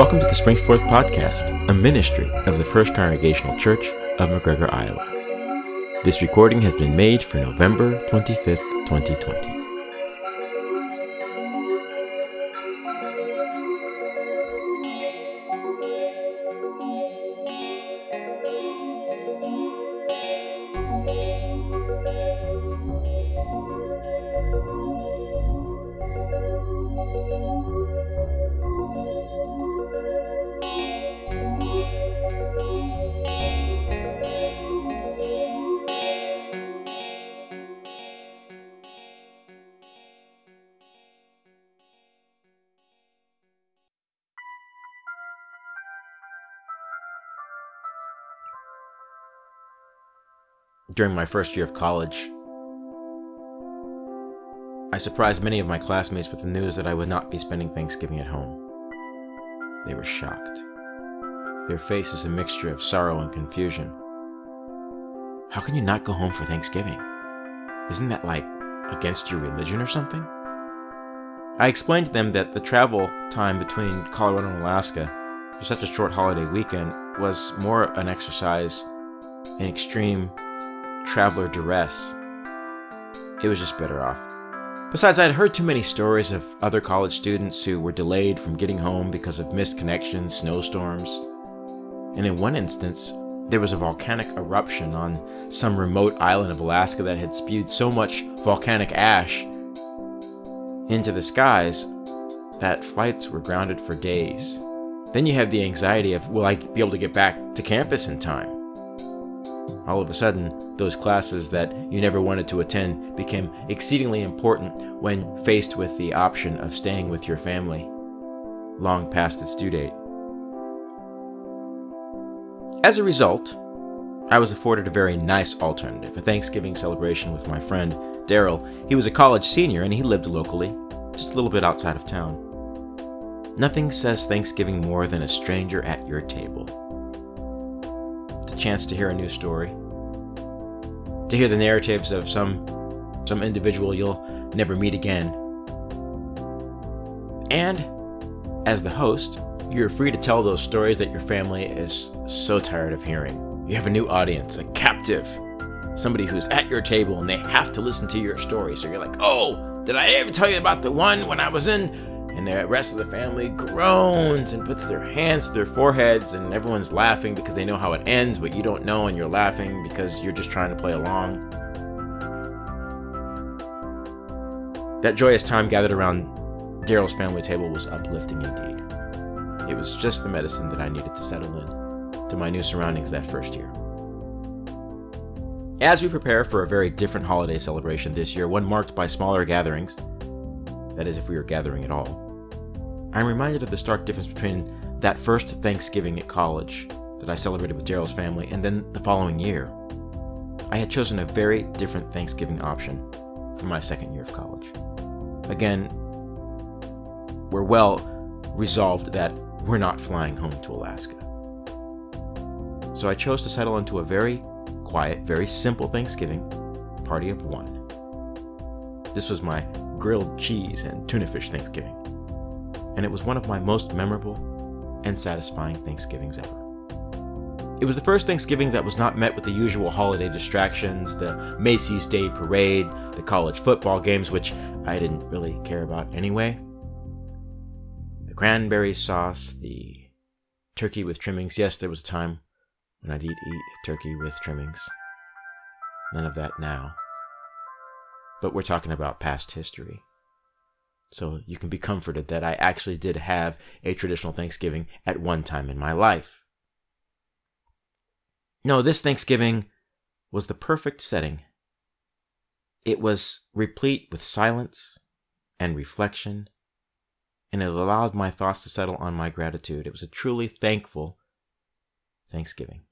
Welcome to the Springforth Podcast, a ministry of the First Congregational Church of McGregor, Iowa. This recording has been made for November 25th, 2020. During my first year of college, I surprised many of my classmates with the news that I would not be spending Thanksgiving at home. They were shocked. Their faces a mixture of sorrow and confusion. How can you not go home for Thanksgiving? Isn't that like against your religion or something? I explained to them that the travel time between Colorado and Alaska for such a short holiday weekend was more an exercise in extreme traveler duress. It was just better off. Besides, I had heard too many stories of other college students who were delayed from getting home because of missed connections, snowstorms, and in one instance, there was a volcanic eruption on some remote island of Alaska that had spewed so much volcanic ash into the skies that flights were grounded for days. Then you have the anxiety of, will I be able to get back to campus in time? All of a sudden, those classes that you never wanted to attend became exceedingly important when faced with the option of staying with your family long past its due date. As a result, I was afforded a very nice alternative, a Thanksgiving celebration with my friend, Daryl. He was a college senior and he lived locally, just a little bit outside of town. Nothing says Thanksgiving more than a stranger at your table. Chance to hear a new story, to hear the narratives of some individual you'll never meet again. And as the host, you're free to tell those stories that your family is so tired of hearing. You have a new audience, a captive, somebody who's at your table and they have to listen to your story. So you're like, oh, did I ever tell you about the one when I was in? And the rest of the family groans and puts their hands to their foreheads, and everyone's laughing because they know how it ends, but you don't know, and you're laughing because you're just trying to play along. That joyous time gathered around Daryl's family table was uplifting indeed. It was just the medicine that I needed to settle in to my new surroundings that first year. As we prepare for a very different holiday celebration this year, one marked by smaller gatherings, that is, if we were gathering at all, I'm reminded of the stark difference between that first Thanksgiving at college that I celebrated with Daryl's family and then the following year. I had chosen a very different Thanksgiving option for my second year of college. Again, we're well resolved that we're not flying home to Alaska. So I chose to settle into a very quiet, very simple Thanksgiving, party of one. This was my grilled cheese and tuna fish Thanksgiving, and it was one of my most memorable and satisfying Thanksgivings ever. It was the first Thanksgiving that was not met with the usual holiday distractions, the Macy's Day Parade, the college football games, which I didn't really care about anyway, the cranberry sauce, the turkey with trimmings. Yes, there was a time when I did eat turkey with trimmings. None of that now. But we're talking about past history. So you can be comforted that I actually did have a traditional Thanksgiving at one time in my life. No, this Thanksgiving was the perfect setting. It was replete with silence and reflection, and it allowed my thoughts to settle on my gratitude. It was a truly thankful Thanksgiving.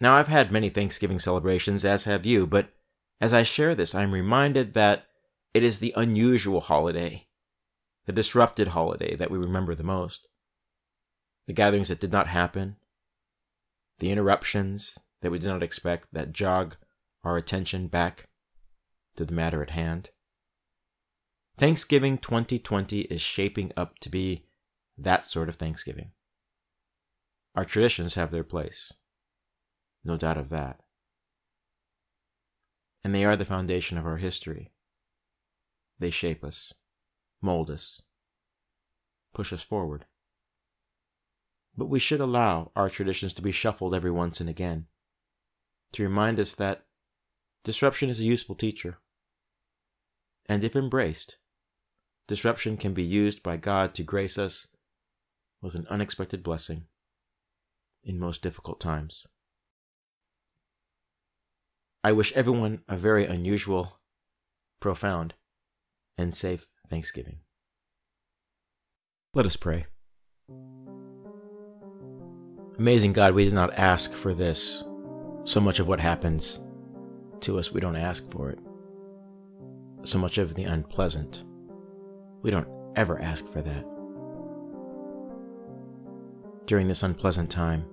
Now, I've had many Thanksgiving celebrations, as have you, but as I share this, I'm reminded that it is the unusual holiday, the disrupted holiday that we remember the most. The gatherings that did not happen, the interruptions that we did not expect that jog our attention back to the matter at hand. Thanksgiving 2020 is shaping up to be that sort of Thanksgiving. Our traditions have their place. No doubt of that. And they are the foundation of our history. They shape us, mold us, push us forward. But we should allow our traditions to be shuffled every once and again, to remind us that disruption is a useful teacher. And if embraced, disruption can be used by God to grace us with an unexpected blessing in most difficult times. I wish everyone a very unusual, profound, and safe Thanksgiving. Let us pray. Amazing God, we did not ask for this. So much of what happens to us, we don't ask for it. So much of the unpleasant, we don't ever ask for that. During this unpleasant time,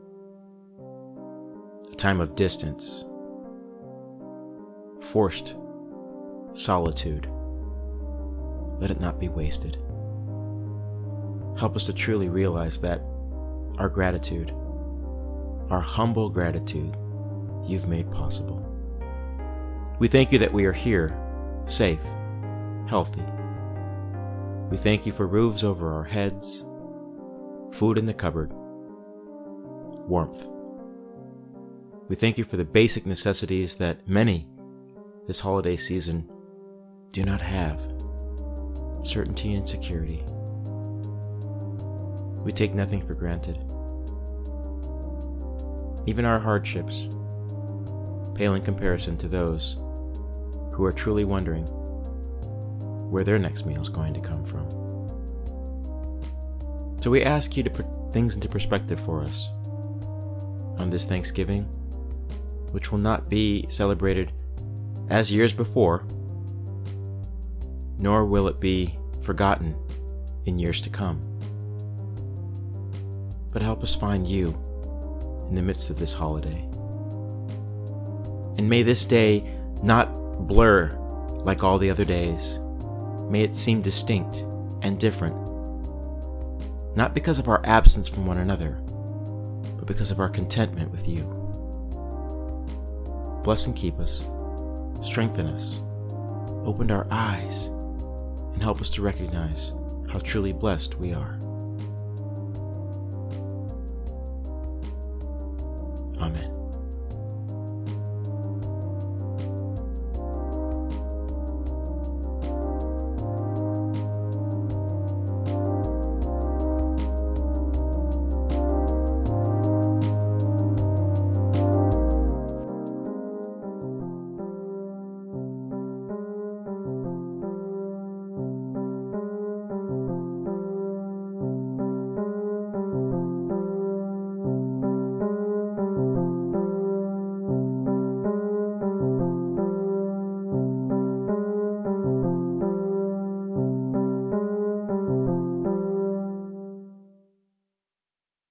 a time of distance, forced solitude, let it not be wasted. Help us to truly realize that our gratitude, our humble gratitude, you've made possible. We thank you that we are here, safe, healthy. We thank you for roofs over our heads, food in the cupboard, warmth. We thank you for the basic necessities that many this holiday season do not have, certainty and security. We take nothing for granted. Even our hardships pale in comparison to those who are truly wondering where their next meal is going to come from. So we ask you to put things into perspective for us on this Thanksgiving, which will not be celebrated as years before, nor will it be forgotten in years to come. But help us find you in the midst of this holiday. And may this day not blur like all the other days. May it seem distinct and different, not because of our absence from one another, but because of our contentment with you. Bless and keep us, strengthen us, open our eyes, and help us to recognize how truly blessed we are. Amen.